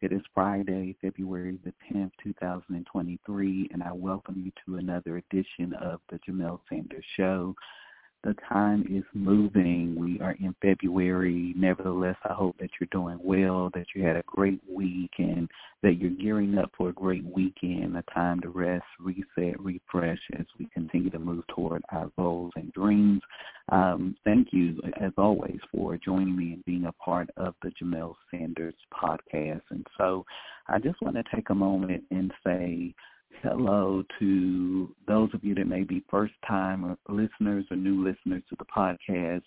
It is Friday, February the 10th, 2023, and I welcome you to another edition of the Jamelle Sanders Show. The time is moving. We are in February. Nevertheless, I hope that you're doing well, that you had a great week, and that you're gearing up for a great weekend, a time to rest, reset, refresh as we continue to move toward our goals and dreams. Thank you, as always, for joining me and being a part of the Jamelle Sanders podcast. And so I just want to take a moment and say hello to those of you that may be first-time listeners or new listeners to the podcast.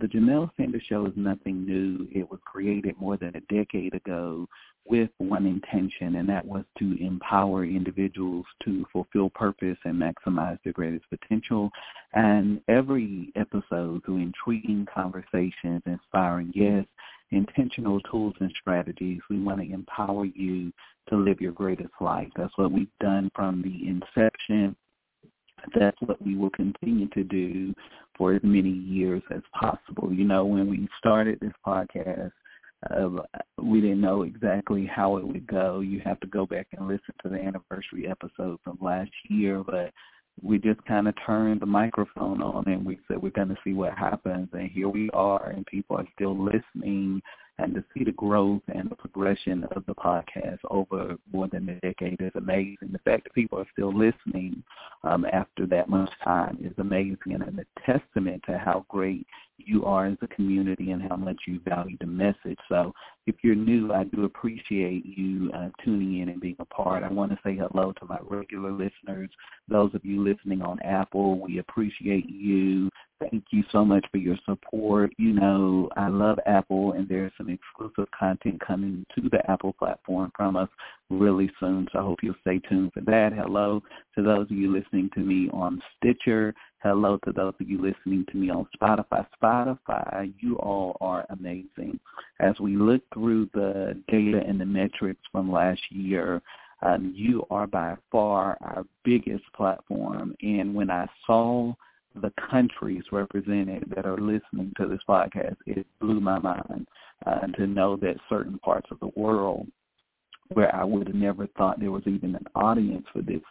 The Jamelle Sanders Show is nothing new. It was created more than a decade ago with one intention, and that was to empower individuals to fulfill purpose and maximize their greatest potential. And every episode, through intriguing conversations, inspiring guests, intentional tools and strategies, we want to empower you to live your greatest life. That's what we've done from the inception. That's what we will continue to do for as many years as possible. You know, when we started this podcast, we didn't know exactly how it would go. You have to go back and listen to the anniversary episode from last year, but we just kind of turned the microphone on and we said we're going to see what happens, and here we are, and people are still listening. And to see the growth and the progression of the podcast over more than a decade is amazing. The fact that people are still listening after that much time is amazing, and a testament to how great you are as a community and how much you value the message. So if you're new, I do appreciate you tuning in and being a part. I want to say hello to my regular listeners, those of you listening on Apple. We appreciate you. Thank you so much for your support. You know, I love Apple, and there's some exclusive content coming to the Apple platform from us really soon, so I hope you'll stay tuned for that. Hello to those of you listening to me on Stitcher. Hello to those of you listening to me on Spotify. Spotify, you all are amazing. As we look through the data and the metrics from last year, you are by far our biggest platform. And when I saw the countries represented that are listening to this podcast, it blew my mind to know that certain parts of the world where I would have never thought there was even an audience for this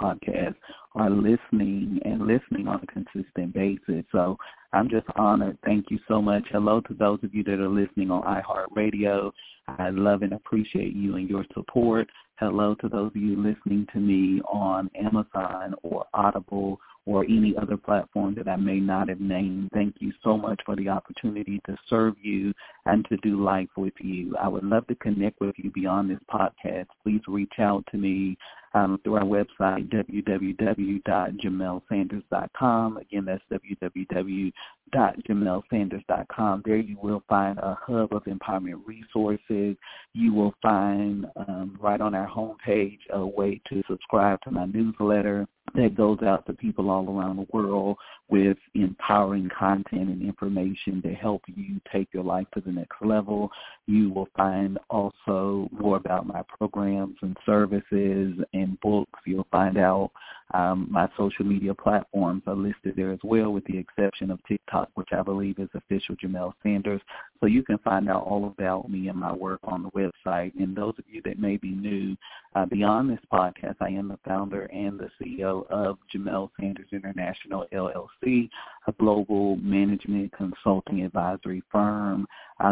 podcast are listening on a consistent basis. So I'm just honored. Thank you so much. Hello to those of you that are listening on iHeartRadio. I love and appreciate you and your support. Hello to those of you listening to me on Amazon or Audible or any other platform that I may not have named. Thank you so much for the opportunity to serve you and to do life with you. I would love to connect with you beyond this podcast. Please reach out to me through our website, www.jamellesanders.com. Again, that's www.jamellesanders.com. There you will find a hub of empowerment resources. You will find right on our homepage a way to subscribe to my newsletter that goes out to people all around the world with empowering content and information to help you take your life to the next level. You will find also more about my programs and services and books. You'll find out my social media platforms are listed there as well, with the exception of TikTok, which I believe is official Jamelle Sanders. So you can find out all about me and my work on the website. And those of you that may be new, beyond this podcast, I am the founder and the CEO of Jamelle Sanders International, LLC, a global management consulting advisory firm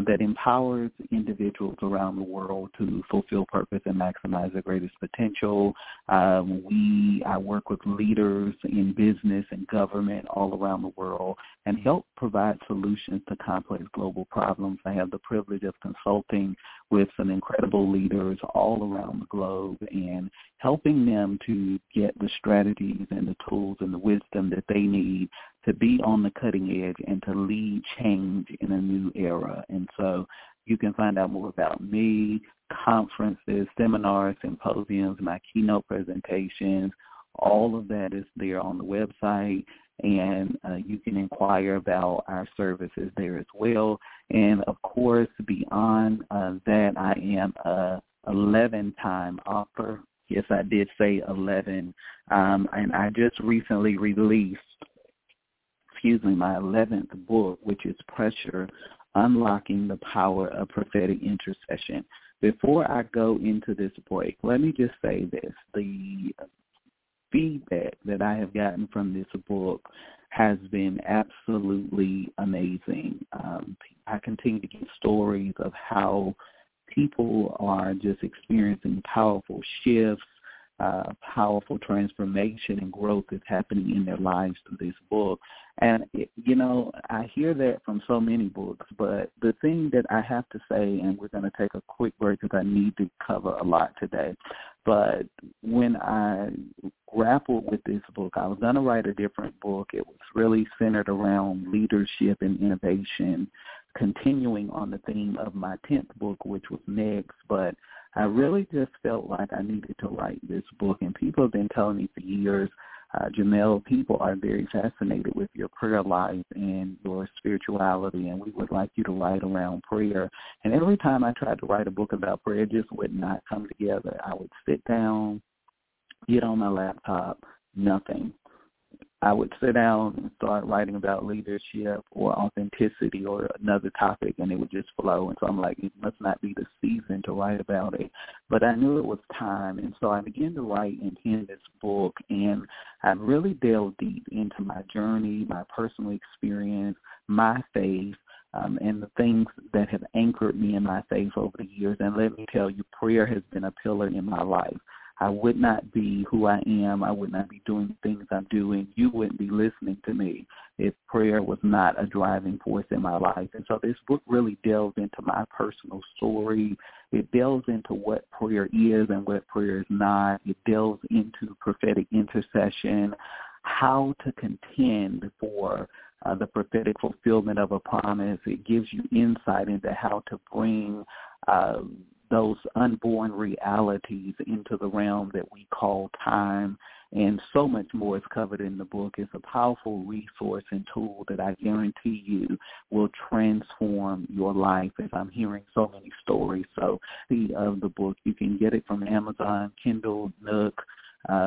that empowers individuals around the world to fulfill purpose and maximize their greatest potential. I work with leaders in business and government all around the world and help provide solutions to complex global problems. I have the privilege of consulting with some incredible leaders all around the globe and helping them to get the strategies and the tools and the wisdom that they need to be on the cutting edge and to lead change in a new era. And so you can find out more about me, conferences, seminars, symposiums, my keynote presentations. All of that is there on the website, and you can inquire about our services there as well. And, of course, beyond that, I am a 11-time author. Yes, I did say 11, and I just recently released, my 11th book, which is Pressure, Unlocking the Power of Prophetic Intercession. Before I go into this break, let me just say this. The feedback that I have gotten from this book has been absolutely amazing. I continue to get stories of how people are just experiencing powerful shifts, powerful transformation and growth is happening in their lives through this book. And, you know, I hear that from so many books, but the thing that I have to say, and we're going to take a quick break because I need to cover a lot today, but when I grappled with this book, I was going to write a different book. It was really centered around leadership and innovation, continuing on the theme of my 10th book, which was Next, but I really just felt like I needed to write this book, and people have been telling me for years, Jamelle, people are very fascinated with your prayer life and your spirituality, and we would like you to write around prayer. And every time I tried to write a book about prayer, it just would not come together. I would sit down, get on my laptop, nothing. I would sit down and start writing about leadership or authenticity or another topic, and it would just flow. And so I'm like, it must not be the season to write about it. But I knew it was time, and so I began to write and pen this book, and I really delved deep into my journey, my personal experience, my faith, and the things that have anchored me in my faith over the years. And let me tell you, prayer has been a pillar in my life. I would not be who I am. I would not be doing the things I'm doing. You wouldn't be listening to me if prayer was not a driving force in my life. And so this book really delves into my personal story. It delves into what prayer is and what prayer is not. It delves into prophetic intercession, how to contend for the prophetic fulfillment of a promise. It gives you insight into how to bring those unborn realities into the realm that we call time, and so much more is covered in the book. It's a powerful resource and tool that I guarantee you will transform your life, as I'm hearing so many stories. So the book, you can get it from Amazon, Kindle, Nook.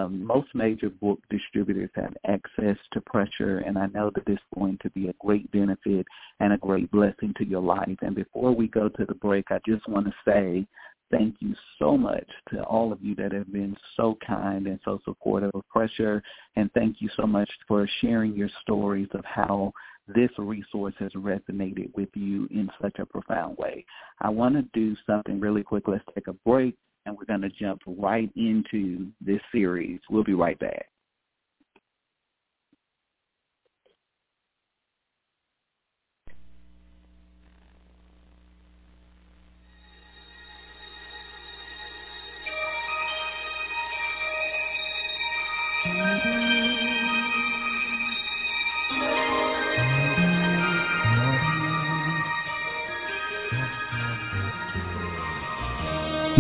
Most major book distributors have access to Pressure, and I know that it's going to be a great benefit and a great blessing to your life. And before we go to the break, I just want to say thank you so much to all of you that have been so kind and so supportive of Pressure, and thank you so much for sharing your stories of how this resource has resonated with you in such a profound way. I want to do something really quick. Let's take a break. And we're going to jump right into this series. We'll be right back.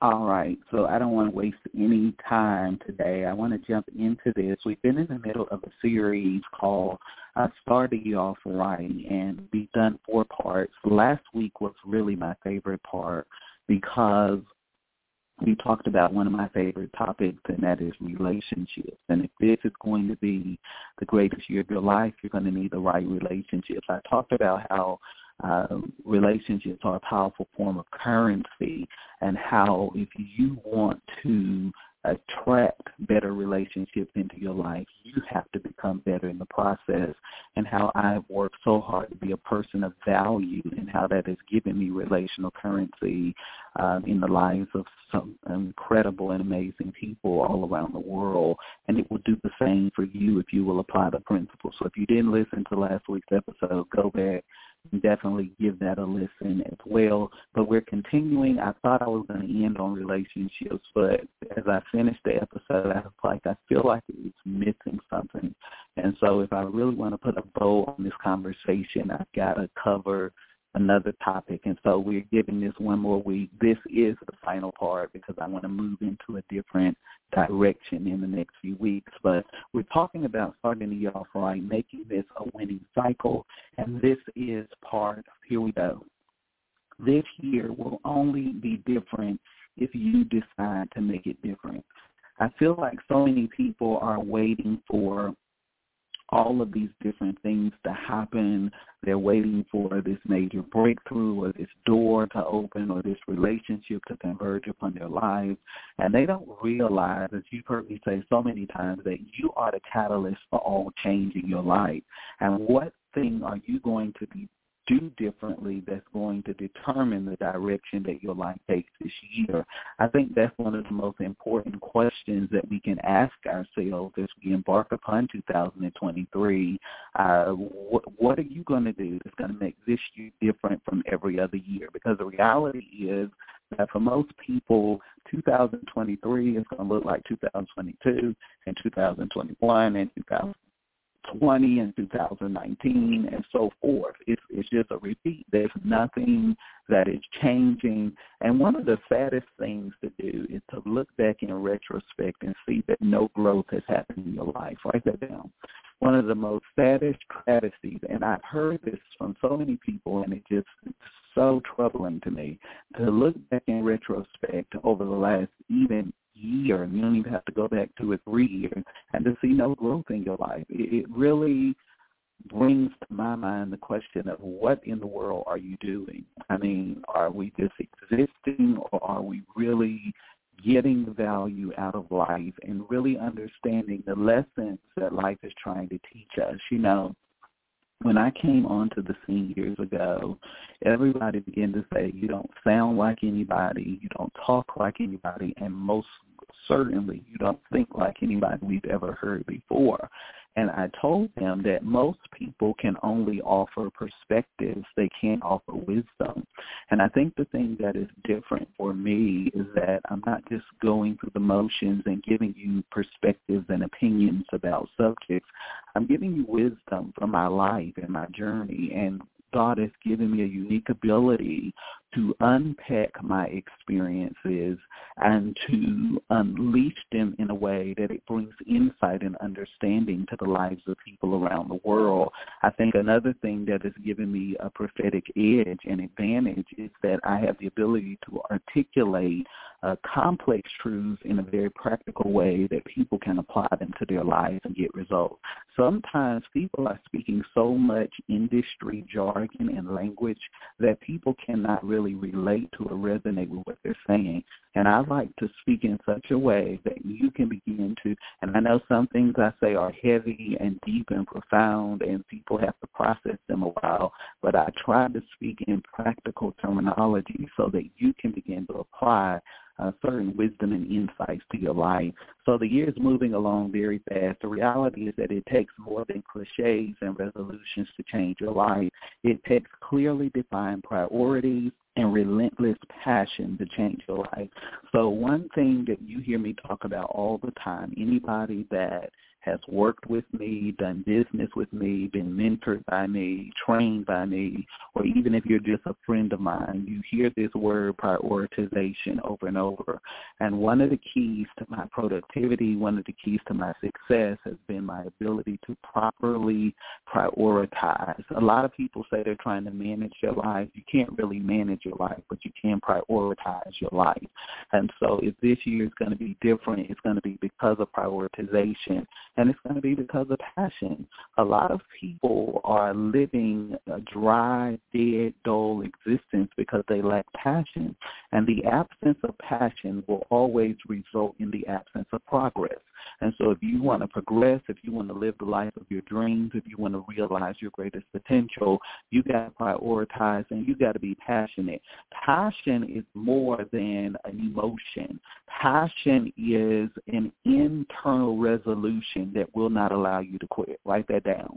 All right, so I don't want to waste any time today. I want to jump into this. We've been in the middle of a series called I Started You Off Right, and we've done 4 parts. Last week was really my favorite part because we talked about one of my favorite topics, and that is relationships. And if this is going to be the greatest year of your life, you're going to need the right relationships. I talked about how relationships are a powerful form of currency, and how if you want to attract better relationships into your life, you have to become better in the process, and how I've worked so hard to be a person of value, and how that has given me relational currency in the lives of some incredible and amazing people all around the world. And it will do the same for you if you will apply the principles. So if you didn't listen to last week's episode, go back and definitely give that a listen as well. But we're continuing. I thought I was going to end on relationships, but as I finished the episode, I was like, I feel like it's missing something. And so if I really want to put a bow on this conversation, I've got to cover another topic. And so we're giving this one more week. This is the final part because I want to move into a different direction in the next few weeks. But we're talking about starting you off right, making this a winning cycle. And this is part, here we go. This year will only be different if you decide to make it different. I feel like so many people are waiting for all of these different things to happen. They're waiting for this major breakthrough or this door to open or this relationship to converge upon their lives. And they don't realize, as you've heard me say so many times, that you are the catalyst for all change in your life. And what thing are you going to do differently that's going to determine the direction that your life takes this year? I think that's one of the most important questions that we can ask ourselves as we embark upon 2023. What are you going to do that's going to make this year different from every other year? Because the reality is that for most people, 2023 is going to look like 2022 and 2021 and 2020 and 2019 and so forth. It's just a repeat. There's nothing that is changing. And one of the saddest things to do is to look back in retrospect and see that no growth has happened in your life. Write that down. One of the most saddest travesties, and I've heard this from so many people, and it's so troubling to me, to look back in retrospect over the last even year, and you don't even have to go back 2 or 3 years, and to see no growth in your life. It really brings to my mind the question of what in the world are you doing? I mean, are we just existing, or are we really getting value out of life and really understanding the lessons that life is trying to teach us? You know, when I came onto the scene years ago, everybody began to say, you don't sound like anybody, you don't talk like anybody, and most certainly you don't think like anybody we've ever heard before. And I told them that most people can only offer perspectives. They can't offer wisdom. And I think the thing that is different for me is that I'm not just going through the motions and giving you perspectives and opinions about subjects. I'm giving you wisdom from my life and my journey. And God has given me a unique ability to unpack my experiences and to unleash them in a way that it brings insight and understanding to the lives of people around the world. I think another thing that has given me a prophetic edge and advantage is that I have the ability to articulate complex truths in a very practical way that people can apply them to their lives and get results. Sometimes people are speaking so much industry jargon and language that people cannot really relate to or resonate with what they're saying. And I like to speak in such a way that you can begin to, and I know some things I say are heavy and deep and profound and people have to process them a while, but I try to speak in practical terminology so that you can begin to apply certain wisdom and insights to your life. So the year is moving along very fast. The reality is that it takes more than cliches and resolutions to change your life. It takes clearly defined priorities and relentless passion to change your life. So one thing that you hear me talk about all the time, anybody that has worked with me, done business with me, been mentored by me, trained by me, or even if you're just a friend of mine, you hear this word prioritization over and over. And one of the keys to my productivity, one of the keys to my success has been my ability to properly prioritize. A lot of people say they're trying to manage your life. You can't really manage your life, but you can prioritize your life. And so if this year is going to be different, it's going to be because of prioritization, and it's going to be because of passion. A lot of people are living a dry, dead, dull existence because they lack passion, and the absence of passion will always result in the absence of progress. And so if you want to progress, if you want to live the life of your dreams, if you want to realize your greatest potential, you got to prioritize and you got to be passionate. Passion is more than an emotion. Passion is an internal resolution that will not allow you to quit. Write that down.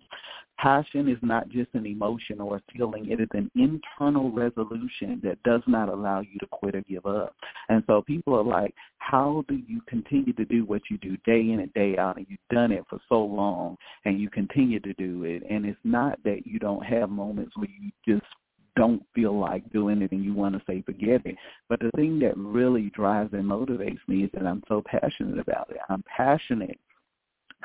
Passion is not just an emotion or a feeling. It is an internal resolution that does not allow you to quit or give up. And so people are like, how do you continue to do what you do day in and day out, and you've done it for so long, and you continue to do it? And it's not that you don't have moments where you just don't feel like doing it and you want to say forget it. But the thing that really drives and motivates me is that I'm so passionate about it. I'm passionate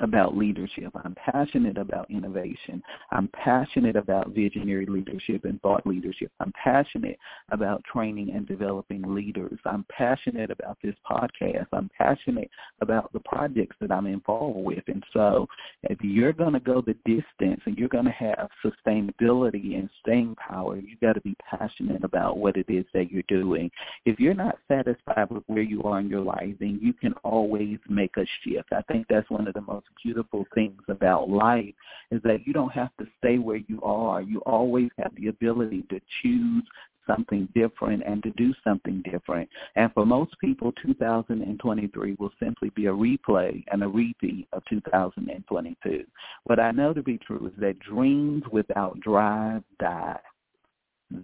about leadership. I'm passionate about innovation. I'm passionate about visionary leadership and thought leadership. I'm passionate about training and developing leaders. I'm passionate about this podcast. I'm passionate about the projects that I'm involved with. And so if you're going to go the distance and you're going to have sustainability and staying power, you've got to be passionate about what it is that you're doing. If you're not satisfied with where you are in your life, then you can always make a shift. I think that's one of the most beautiful things about life is that you don't have to stay where you are. You always have the ability to choose something different and to do something different. And for most people, 2023 will simply be a replay and a repeat of 2022. What I know to be true is that dreams without drive die.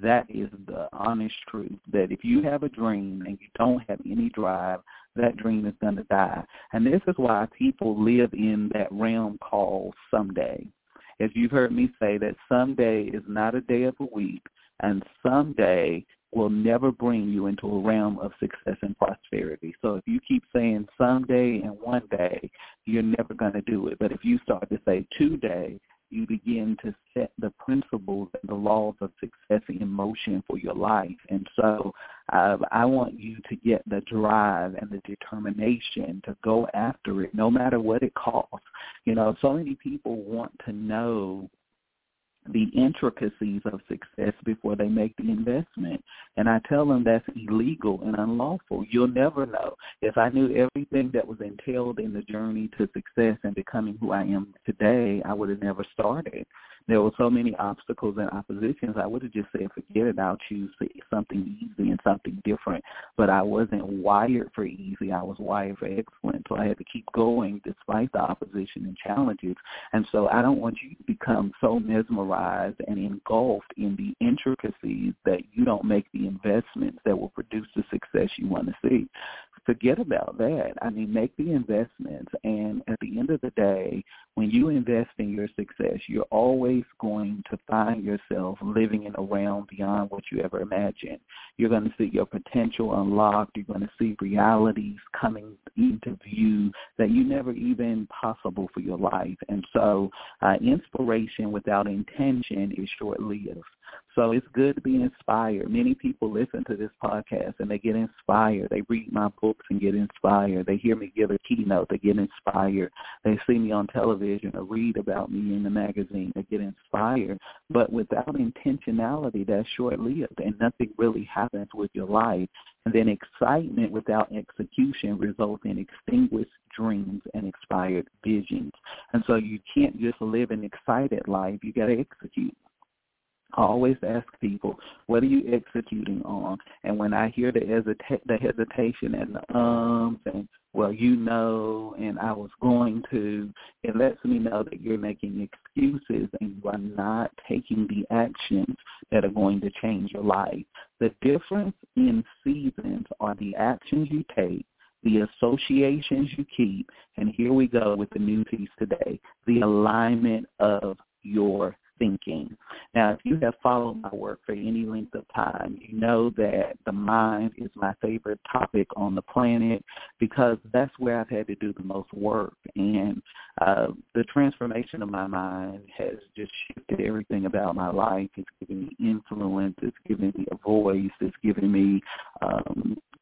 That is the honest truth, that if you have a dream and you don't have any drive, that dream is going to die. And this is why people live in that realm called someday. As you've heard me say, that someday is not a day of a week, and someday will never bring you into a realm of success and prosperity. So if you keep saying someday and one day, you're never going to do it. But if you start to say today, you begin to set the principles and the laws of success in motion for your life. And so I want you to get the drive and the determination to go after it, no matter what it costs. You know, so many people want to know the intricacies of success before they make the investment. And I tell them that's illegal and unlawful. You'll never know. If I knew everything that was entailed in the journey to success and becoming who I am today, I would have never started. There were so many obstacles and oppositions, I would have just said, forget it, I'll choose something easy and something different. But I wasn't wired for easy. I was wired for excellence. So I had to keep going despite the opposition and challenges. And so I don't want you to become so mesmerized and engulfed in the intricacies that you don't make the investments that will produce the success you want to see. Forget about that. I mean, make the investments. And at the end of the day, when you invest in your success, you're always going to find yourself living in a realm beyond what you ever imagined. You're going to see your potential unlocked. You're going to see realities coming into view that you never even possible for your life. And so inspiration without intention is short-lived. So it's good to be inspired. Many people listen to this podcast and they get inspired. They read my books and get inspired. They hear me give a keynote. They get inspired. They see me on television or read about me in the magazine. They get inspired. But without intentionality, that's short-lived and nothing really happens with your life. And then excitement without execution results in extinguished dreams and expired visions. And so you can't just live an excited life. You got to execute. I always ask people, what are you executing on? And when I hear the hesitation and the ums and, well, you know, and I was going to, it lets me know that you're making excuses and you are not taking the actions that are going to change your life. The difference in seasons are the actions you take the associations you keep, and here we go with the new piece today, the alignment of your thinking. Now, if you have followed my work for any length of time, you know that the mind is my favorite topic on the planet because that's where I've had to do the most work. And the transformation of my mind has just shifted everything about my life. It's given me influence. It's given me a voice. It's given me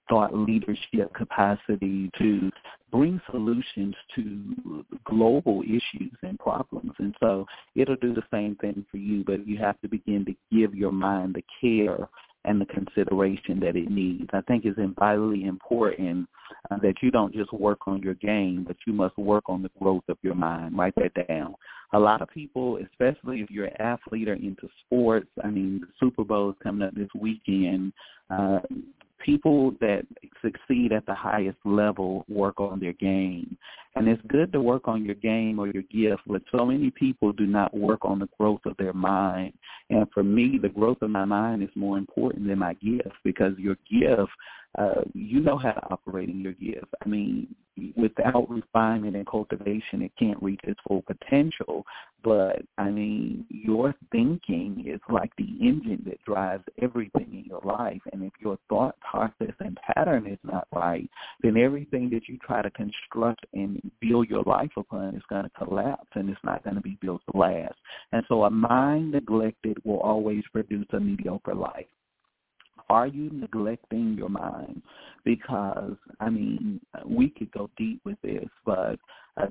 thought leadership capacity to bring solutions to global issues and problems. And so it'll do the same thing for you, but you have to begin to give your mind the care and the consideration that it needs. I think it's vitally important that you don't just work on your game, but you must work on the growth of your mind. Write that down. A lot of people, especially if you're an athlete or into sports, I mean, the Super Bowl is coming up this weekend. People that succeed at the highest level work on their game. And it's good to work on your game or your gift, but so many people do not work on the growth of their mind. And for me, the growth of my mind is more important than my gift because your gift, you know how to operate in your gift. I mean, without refinement and cultivation, it can't reach its full potential. But, I mean, your thinking is like the engine that drives everything in your life. And if your thought process and pattern is not right, then everything that you try to construct and build your life upon is going to collapse and it's not going to be built to last. And so a mind neglected will always produce a mediocre life. Are you neglecting your mind? Because, I mean, we could go deep with this, but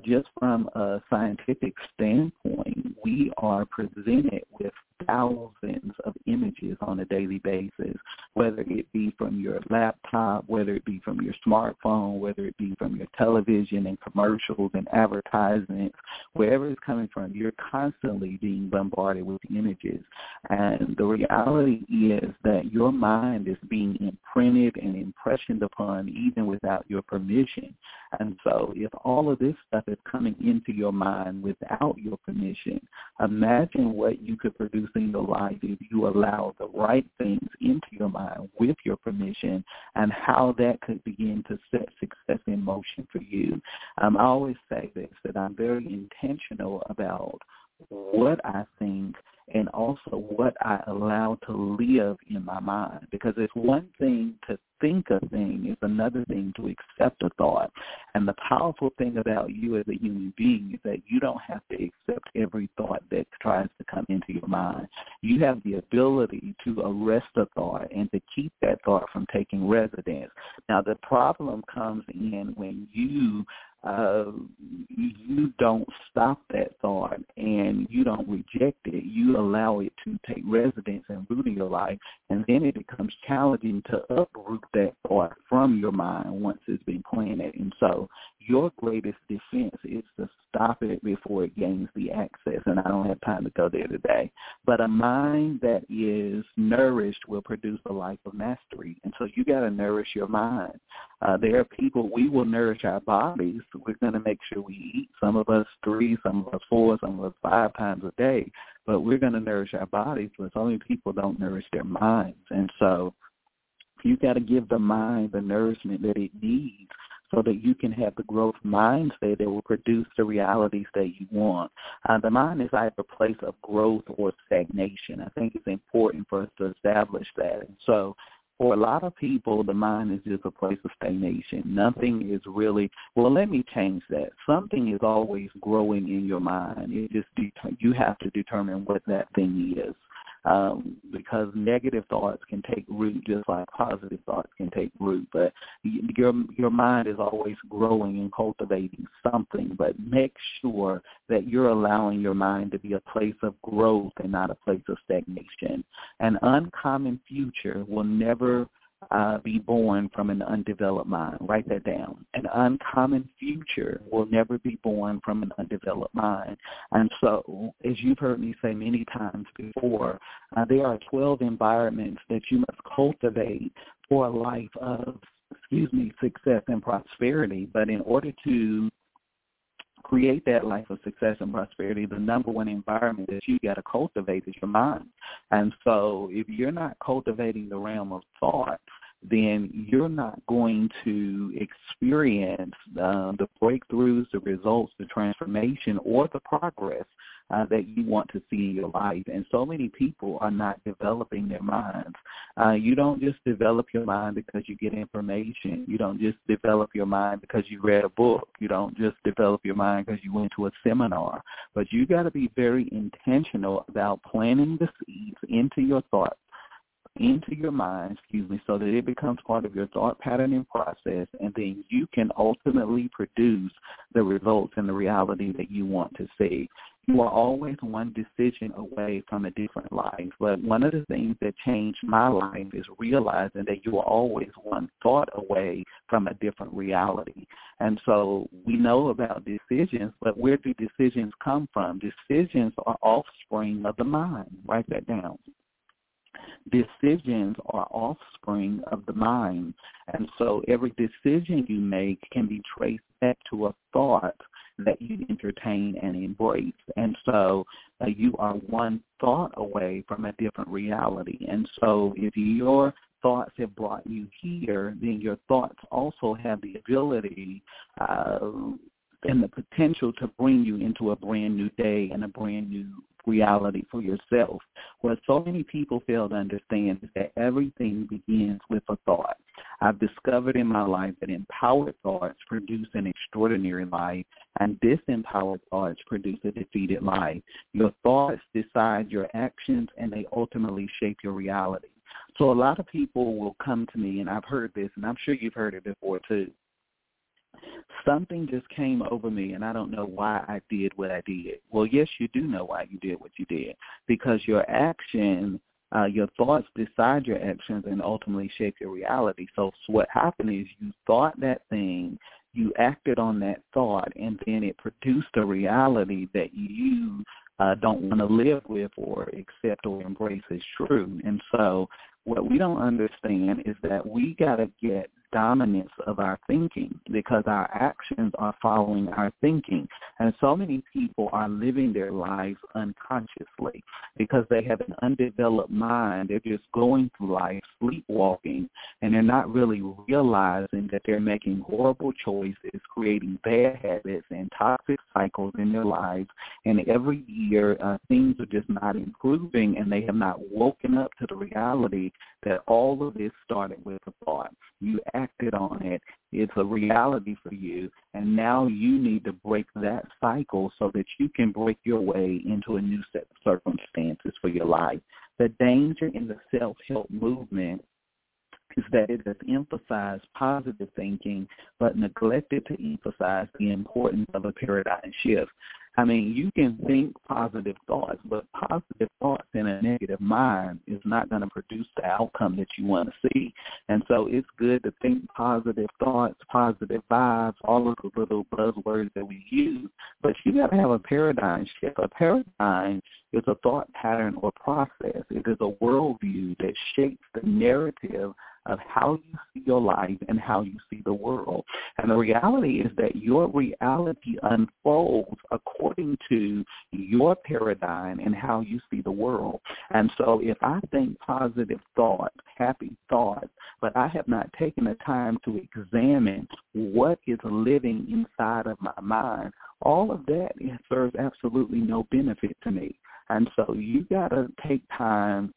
just from a scientific standpoint, we are presented with thousands of images on a daily basis, whether it be from your laptop, whether it be from your smartphone, whether it be from your television and commercials and advertisements, wherever it's coming from, you're constantly being bombarded with images. And the reality is that your mind is being imprinted and impressioned upon even without your permission. And so if all of this stuff is coming into your mind without your permission, imagine what you could produce in your life if you allow the right things into your mind with your permission and how that could begin to set success in motion for you. I always say this, that I'm very intentional about what I think and also what I allow to live in my mind, because it's one thing to think a thing, it's another thing to accept a thought. And the powerful thing about you as a human being is that you don't have to accept every thought that tries to come into your mind. You have the ability to arrest a thought and to keep that thought from taking residence. Now, the problem comes in when you don't stop that thought and you don't reject it. You allow it to take residence and root in your life, and then it becomes challenging to uproot that thought from your mind once it's been planted. And so your greatest defense is to stop it before it gains the access, and I don't have time to go there today. But a mind that is nourished will produce a life of mastery, and so you got to nourish your mind. There are people, we will nourish our bodies. We're going to make sure we eat, some of us 3, some of us 4, some of us 5 times a day, but we're going to nourish our bodies, but so many people don't nourish their minds. And so you got to give the mind the nourishment that it needs so that you can have the growth mindset that will produce the realities that you want. The mind is either a place of growth or stagnation. I think it's important for us to establish that. And so for a lot of people, the mind is just a place of stagnation. Nothing is really, well, let me change that. Something is always growing in your mind. It just you have to determine what that thing is. Because negative thoughts can take root just like positive thoughts can take root. But your mind is always growing and cultivating something. But make sure that you're allowing your mind to be a place of growth and not a place of stagnation. An uncommon future will never be born from an undeveloped mind. Write that down. An uncommon future will never be born from an undeveloped mind. And so, as you've heard me say many times before, there are 12 environments that you must cultivate for a life of, success and prosperity. But in order to create that life of success and prosperity, the number one environment that you got to cultivate is your mind. And so if you're not cultivating the realm of thought, then you're not going to experience the breakthroughs, the results, the transformation, or the progress that you want to see in your life. And so many people are not developing their minds. You don't just develop your mind because you get information. You don't just develop your mind because you read a book. You don't just develop your mind because you went to a seminar. But you got to be very intentional about planting the seeds into your thoughts, into your mind, so that it becomes part of your thought patterning process, and then you can ultimately produce the results and the reality that you want to see. You are always one decision away from a different life, but one of the things that changed my life is realizing that you are always one thought away from a different reality. And so we know about decisions, but where do decisions come from? Decisions are offspring of the mind. Write that down. Decisions are offspring of the mind. And so every decision you make can be traced back to a thought that you entertain and embrace. And so you are one thought away from a different reality. And so if your thoughts have brought you here, then your thoughts also have the ability and the potential to bring you into a brand new day and a brand new reality for yourself. What so many people fail to understand is that everything begins with a thought. I've discovered in my life that empowered thoughts produce an extraordinary life, and disempowered thoughts produce a defeated life. Your thoughts decide your actions, and they ultimately shape your reality. So a lot of people will come to me, and I've heard this, and I'm sure you've heard it before too. Something just came over me, and I don't know why I did what I did. Well, yes, you do know why you did what you did, because your action, your thoughts decide your actions and ultimately shape your reality. So what happened is you thought that thing, you acted on that thought, and then it produced a reality that you don't want to live with or accept or embrace as true. And so what we don't understand is that we got to get dominance of our thinking, because our actions are following our thinking. And so many people are living their lives unconsciously because they have an undeveloped mind. They're just going through life sleepwalking, and they're not really realizing that they're making horrible choices, creating bad habits and toxic cycles in their lives. And every year things are just not improving, and they have not woken up to the reality that all of this started with a thought. You acted on it. It's a reality for you, and now you need to break that cycle so that you can break your way into a new set of circumstances for your life. The danger in the self-help movement is that it has emphasized positive thinking but neglected to emphasize the importance of a paradigm shift. I mean, you can think positive thoughts, but positive thoughts in a negative mind is not going to produce the outcome that you want to see. And so it's good to think positive thoughts, positive vibes, all of the little buzzwords that we use, but you got to have a paradigm shift. A paradigm is a thought pattern or process. It is a worldview that shapes the narrative of how you see your life and how you see the world. And the reality is that your reality unfolds according to your paradigm and how you see the world. And so if I think positive thoughts, happy thoughts, but I have not taken the time to examine what is living inside of my mind, all of that serves absolutely no benefit to me. And so you got to take time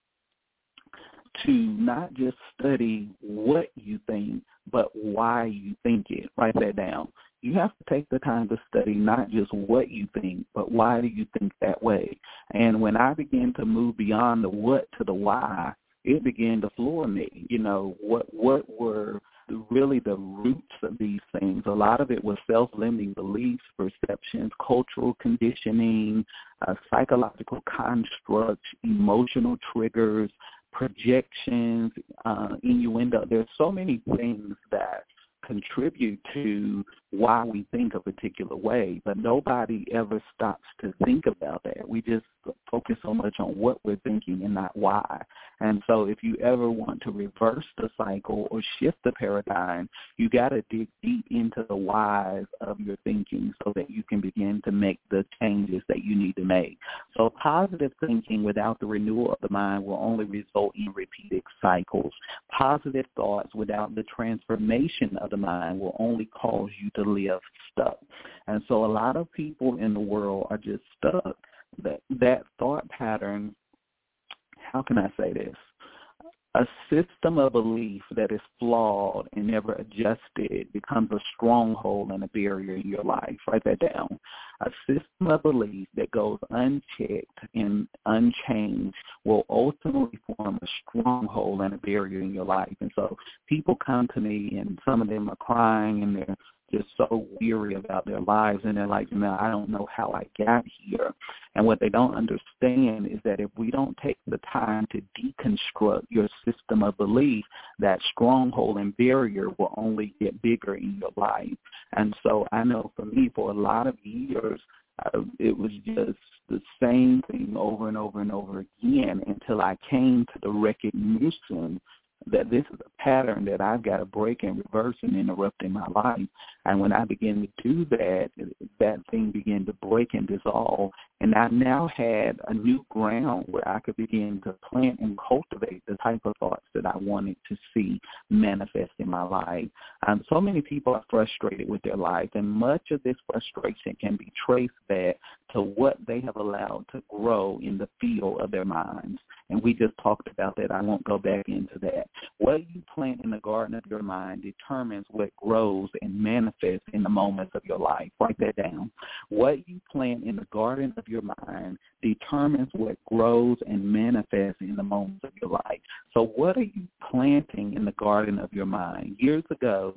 to not just study what you think, but why you think it. Write that down. You have to take the time to study not just what you think, but why do you think that way. And when I began to move beyond the what to the why, it began to floor me. You know, what were really the roots of these things? A lot of it was self-limiting beliefs, perceptions, cultural conditioning, psychological constructs, emotional triggers, projections, innuendo. There's so many things that contribute to why we think a particular way, but nobody ever stops to think about that. We just focus so much on what we're thinking and not why. And so if you ever want to reverse the cycle or shift the paradigm, you got to dig deep into the whys of your thinking so that you can begin to make the changes that you need to make. So positive thinking without the renewal of the mind will only result in repeated cycles. Positive thoughts without the transformation of the mind will only cause you to live stuck. And so a lot of people in the world are just stuck. That thought pattern, how can I say this? A system of belief that is flawed and never adjusted becomes a stronghold and a barrier in your life. Write that down. A system of belief that goes unchecked and unchanged will ultimately form a stronghold and a barrier in your life. And so people come to me, and some of them are crying, and they're just so weary about their lives, and they're like, no, I don't know how I got here. And what they don't understand is that if we don't take the time to deconstruct your system of belief, that stronghold and barrier will only get bigger in your life. And so I know for me, for a lot of years, it was just the same thing over and over and over again until I came to the recognition that this is a pattern that I've got to break and reverse and interrupt in my life. And when I began to do that, that thing began to break and dissolve. And I now had a new ground where I could begin to plant and cultivate the type of thoughts that I wanted to see manifest in my life. So many people are frustrated with their life, and much of this frustration can be traced back to what they have allowed to grow in the field of their minds. And we just talked about that. I won't go back into that. What you plant in the garden of your mind determines what grows and manifests in the moments of your life. Write that down. What you plant in the garden of your mind determines what grows and manifests in the moments of your life. So what are you planting in the garden of your mind? Years ago,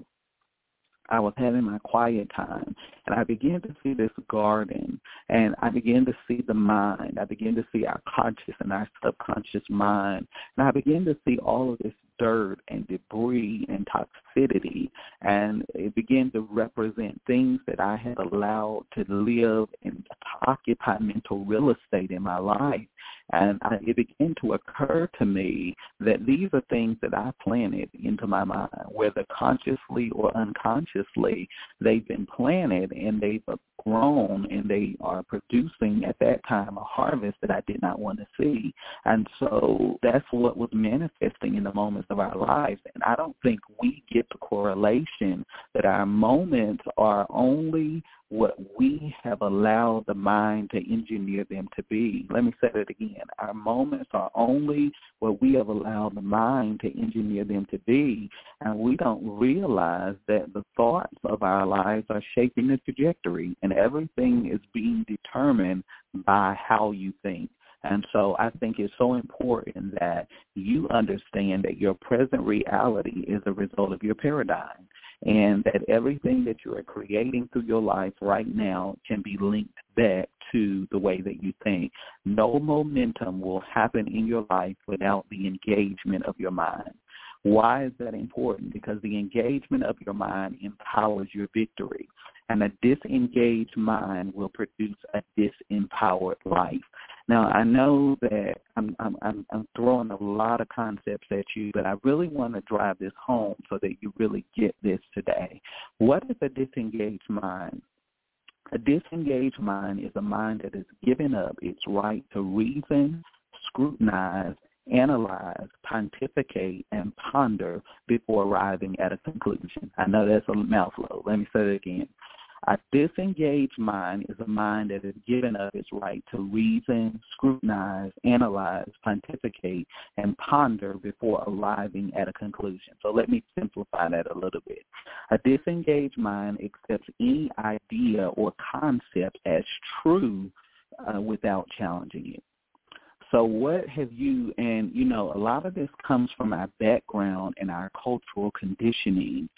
I was having my quiet time, and I began to see this garden, and I began to see the mind. I began to see our conscious and our subconscious mind, and I began to see all of this dirt and debris and toxicity, and it began to represent things that I had allowed to live and occupy mental real estate in my life. And it began to occur to me that these are things that I planted into my mind, whether consciously or unconsciously. They've been planted, and they've grown, and they are producing at that time a harvest that I did not want to see. And so that's what was manifesting in the moments of our lives. And I don't think we get the correlation that our moments are only what we have allowed the mind to engineer them to be. Let me say that again. Our moments are only what we have allowed the mind to engineer them to be, and we don't realize that the thoughts of our lives are shaping the trajectory, and everything is being determined by how you think. And so I think it's so important that you understand that your present reality is a result of your paradigm, and that everything that you are creating through your life right now can be linked back to the way that you think. No momentum will happen in your life without the engagement of your mind. Why is that important? Because the engagement of your mind empowers your victory, and a disengaged mind will produce a disempowered life. Now, I know that I'm throwing a lot of concepts at you, but I really want to drive this home so that you really get this today. What is a disengaged mind? A disengaged mind is a mind that has given up its right to reason, scrutinize, analyze, pontificate, and ponder before arriving at a conclusion. I know that's a mouthful. Let me say that again. A disengaged mind is a mind that has given up its right to reason, scrutinize, analyze, pontificate, and ponder before arriving at a conclusion. So let me simplify that a little bit. A disengaged mind accepts any idea or concept as true without challenging it. So what have you, and you know, a lot of this comes from our background and our cultural conditioning.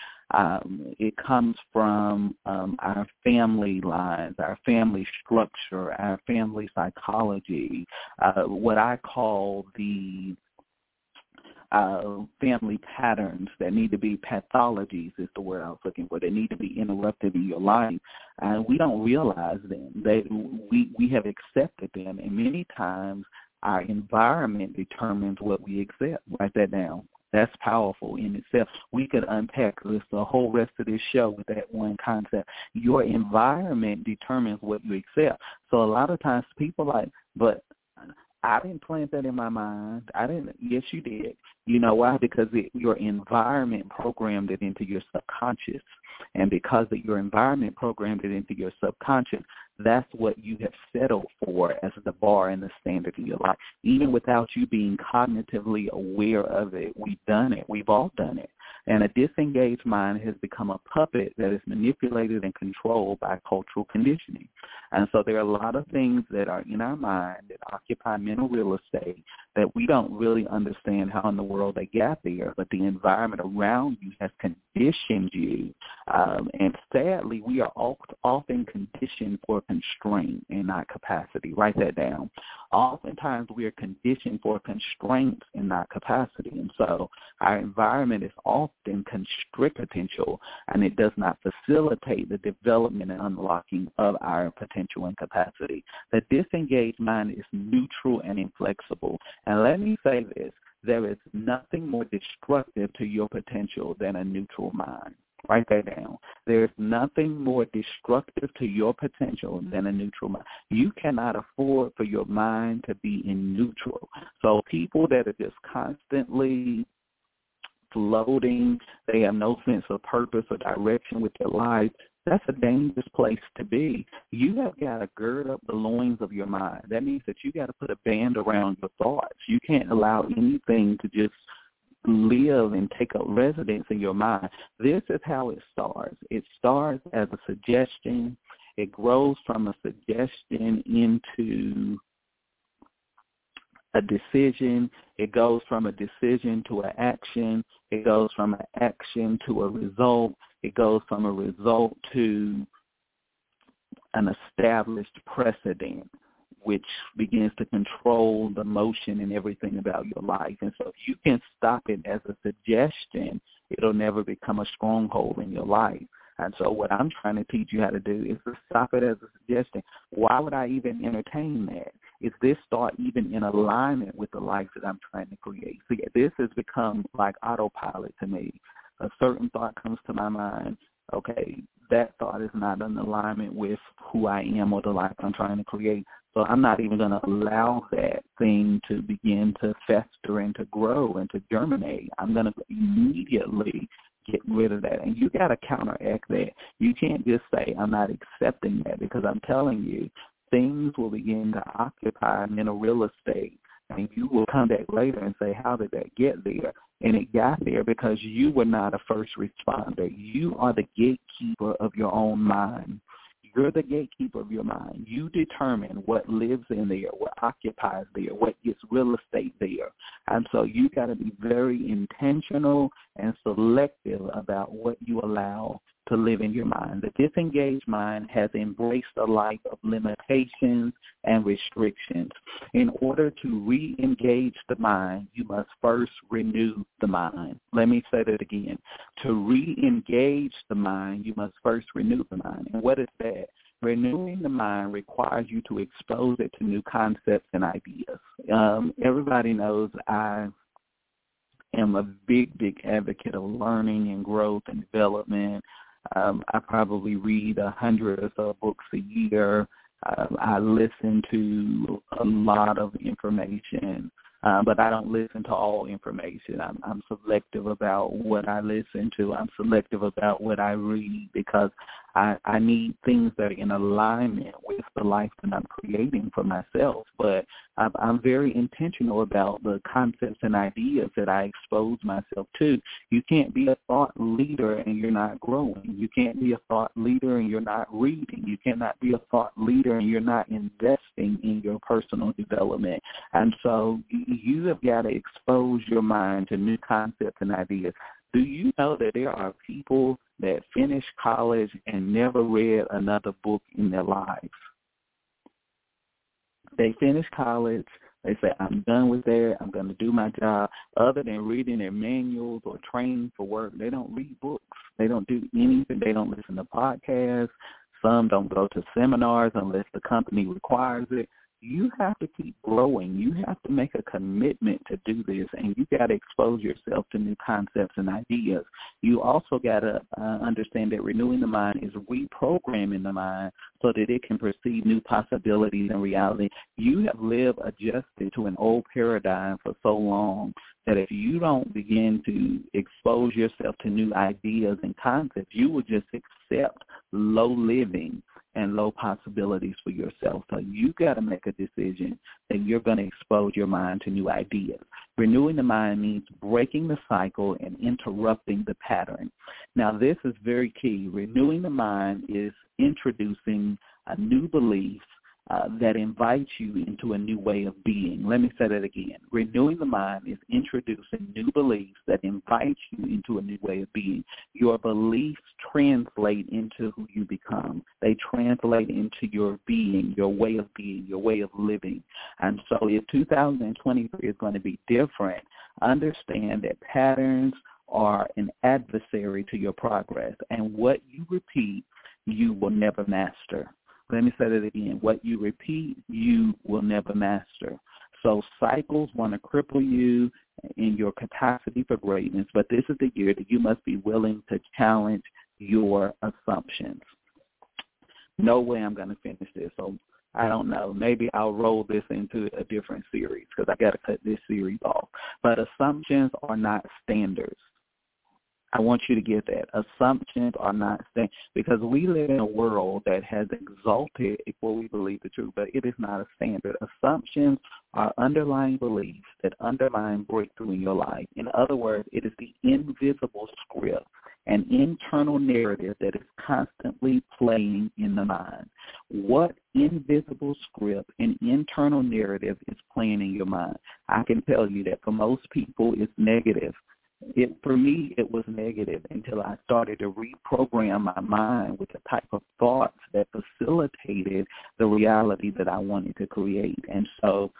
It comes from our family lines, our family structure, our family psychology, what I call the family patterns that need to be pathologies is the word I was looking for. They need to be interrupted in your life, and we don't realize them. We have accepted them, and many times Our environment determines what we accept. Write that down. That's powerful in itself. We could unpack this the whole rest of this show with that one concept. Your environment determines what you accept. So a lot of times people are like, but I didn't plant that in my mind. I didn't. Yes, you did. You know why? Because your environment programmed it into your subconscious. And because of your environment programmed it into your subconscious, that's what you have settled for as the bar and the standard in your life. Even without you being cognitively aware of it, we've done it. We've all done it. And a disengaged mind has become a puppet that is manipulated and controlled by cultural conditioning. And so there are a lot of things that are in our mind that occupy mental real estate that we don't really understand how in the world they got there, but the environment around you has conditioned you. And sadly, we are often conditioned for constraint and not capacity. Write that down. Oftentimes, we are conditioned for constraints and not capacity. And so our environment is often constrict potential, and it does not facilitate the development and unlocking of our potential and capacity. The disengaged mind is neutral and inflexible. And let me say this, there is nothing more destructive to your potential than a neutral mind. Write that down. There is nothing more destructive to your potential than a neutral mind. You cannot afford for your mind to be in neutral. So people that are just constantly floating, they have no sense of purpose or direction with their life, that's a dangerous place to be. You have got to gird up the loins of your mind. That means that you got to put a band around your thoughts. You can't allow anything to just live and take up residence in your mind. This is how it starts. It starts as a suggestion. It grows from a suggestion into a decision. It goes from a decision to an action. It goes from an action to a result. It goes from a result to an established precedent, which begins to control the motion and everything about your life. And so if you can stop it as a suggestion, it'll never become a stronghold in your life. And so what I'm trying to teach you how to do is to stop it as a suggestion. Why would I even entertain that? Is this thought even in alignment with the life that I'm trying to create? See, this has become like autopilot to me. A certain thought comes to my mind, okay, that thought is not in alignment with who I am or the life I'm trying to create. So I'm not even going to allow that thing to begin to fester and to grow and to germinate. I'm going to immediately get rid of that. And you got to counteract that. You can't just say, I'm not accepting that, because I'm telling you, things will begin to occupy mental real estate. And you will come back later and say, how did that get there? And it got there because you were not a first responder. You are the gatekeeper of your own mind. You're the gatekeeper of your mind. You determine what lives in there, what occupies there, what gets real estate there. And so you got to be very intentional and selective about what you allow to live in your mind. The disengaged mind has embraced a life of limitations and restrictions. In order to re-engage the mind, you must first renew the mind. Let me say that again. To re-engage the mind, you must first renew the mind. And what is that? Renewing the mind requires you to expose it to new concepts and ideas. Everybody knows I am a big advocate of learning and growth and development. I probably read 100 or so books a year. I listen to a lot of information, but I don't listen to all information. I'm selective about what I listen to. I'm selective about what I read, because I need things that are in alignment with the life that I'm creating for myself. But I'm very intentional about the concepts and ideas that I expose myself to. You can't be a thought leader and you're not growing. You can't be a thought leader and you're not reading. You cannot be a thought leader and you're not investing in your personal development. And so you have got to expose your mind to new concepts and ideas. Do you know that there are people that finish college and never read another book in their lives? They finish college, they say, I'm done with that, I'm going to do my job. Other than reading their manuals or training for work, they don't read books. They don't do anything. They don't listen to podcasts. Some don't go to seminars unless the company requires it. you have to keep growing. You have to make a commitment to do this, and you got to expose yourself to new concepts and ideas. You also got to understand that renewing the mind is reprogramming the mind so that it can perceive new possibilities and reality. You have lived adjusted to an old paradigm for so long that if you don't begin to expose yourself to new ideas and concepts, you will just accept low living and low possibilities for yourself. So you got to make a decision that you're going to expose your mind to new ideas. Renewing the mind means breaking the cycle and interrupting the pattern. Now, this is very key. Renewing the mind is introducing a new belief that invites you into a new way of being. Let me say that again. Renewing the mind is introducing new beliefs that invite you into a new way of being. Your beliefs translate into who you become. They translate into your being, your way of being, your way of living. And so if 2023 is going to be different, understand that patterns are an adversary to your progress. And what you repeat, you will never master. Let me say that again. What you repeat, you will never master. So cycles want to cripple you in your capacity for greatness, but this is the year that you must be willing to challenge your assumptions. No way I'm going to finish this, so I don't know. Maybe I'll roll this into a different series because I got to cut this series off. But assumptions are not standards. I want you to get that. Assumptions are not standards, because we live in a world that has exalted what we believe the truth, but it is not a standard. Assumptions are underlying beliefs that undermine breakthrough in your life. In other words, it is the invisible script, an internal narrative that is constantly playing in the mind. What invisible script and internal narrative is playing in your mind? I can tell you that for most people it's negative. For me, it was negative until I started to reprogram my mind with the type of thoughts that facilitated the reality that I wanted to create. And so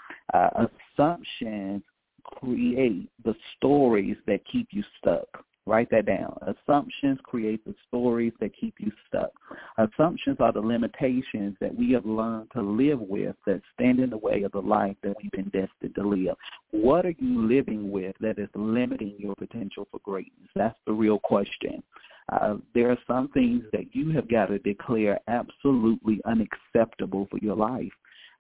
assumptions create the stories that keep you stuck. Write that down. Assumptions create the stories that keep you stuck. Assumptions are the limitations that we have learned to live with that stand in the way of the life that we've been destined to live. What are you living with that is limiting your potential for greatness? That's the real question. There are some things that you have got to declare absolutely unacceptable for your life.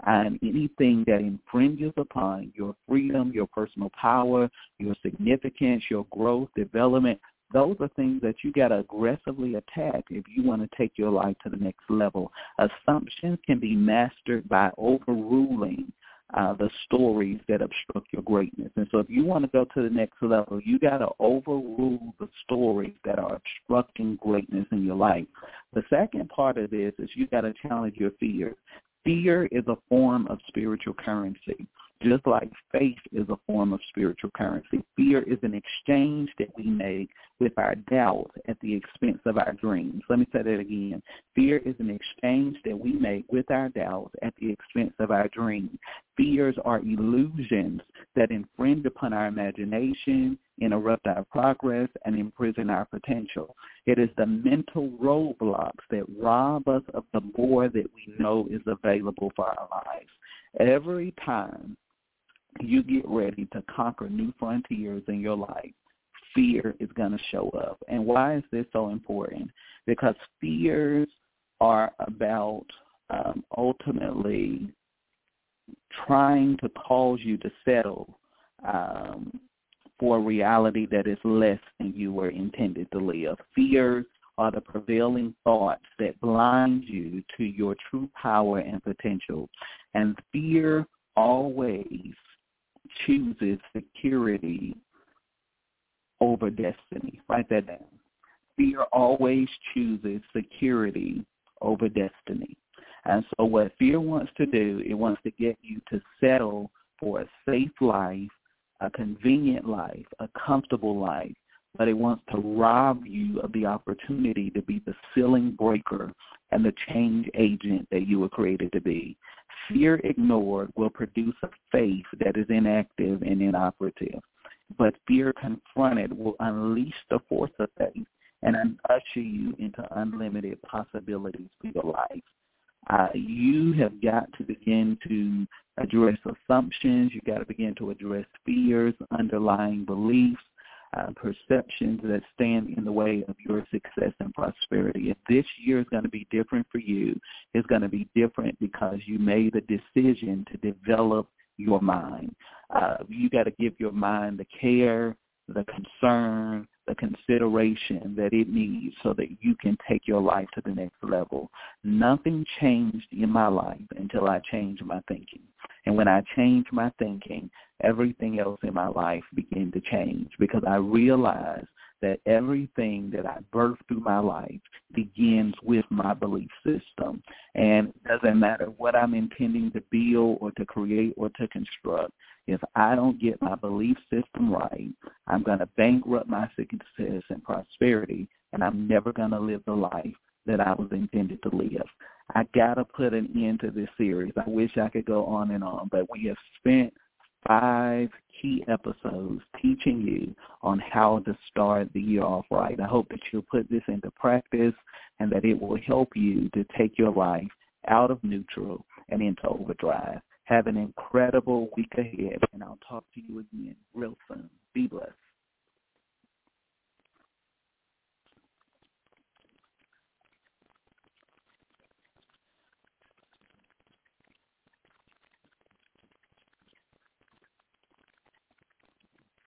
And anything that infringes upon your freedom, your personal power, your significance, your growth, development, those are things that you got to aggressively attack if you want to take your life to the next level. Assumptions can be mastered by overruling the stories that obstruct your greatness. And so if you want to go to the next level, you got to overrule the stories that are obstructing greatness in your life. The second part of this is you got to challenge your fears. Fear is a form of spiritual currency, just like faith is a form of spiritual currency. Fear is an exchange that we make with our doubts at the expense of our dreams. Let me say that again. Fear is an exchange that we make with our doubts at the expense of our dreams. Fears are illusions that infringe upon our imagination, interrupt our progress, and imprison our potential. It is the mental roadblocks that rob us of the more that we know is available for our lives. Every time you get ready to conquer new frontiers in your life, fear is going to show up. And why is this so important? Because fears are about ultimately trying to cause you to settle for a reality that is less than you were intended to live. Fears are the prevailing thoughts that blind you to your true power and potential. And fear always chooses security over destiny. Write that down. Fear always chooses security over destiny. And so what fear wants to do, it wants to get you to settle for a safe life, a convenient life, a comfortable life, but it wants to rob you of the opportunity to be the ceiling breaker and the change agent that you were created to be. Fear ignored will produce a faith that is inactive and inoperative, but fear confronted will unleash the force of faith and usher you into unlimited possibilities for your life. You have got to begin to address assumptions. You've got to begin to address fears, underlying beliefs, perceptions that stand in the way of your success and prosperity. If this year is going to be different for you, it's going to be different because you made a decision to develop your mind. You got to give your mind the care, the concern, the consideration that it needs so that you can take your life to the next level. Nothing changed in my life until I changed my thinking. And when I changed my thinking, everything else in my life began to change because I realized that everything that I birthed through my life begins with my belief system. And it doesn't matter what I'm intending to build or to create or to construct. If I don't get my belief system right, I'm going to bankrupt my success and prosperity, and I'm never going to live the life that I was intended to live. I got to put an end to this series. I wish I could go on and on, but we have spent 5 key episodes teaching you on how to start the year off right. I hope that you'll put this into practice and that it will help you to take your life out of neutral and into overdrive. Have an incredible week ahead, and I'll talk to you again real soon. Be blessed.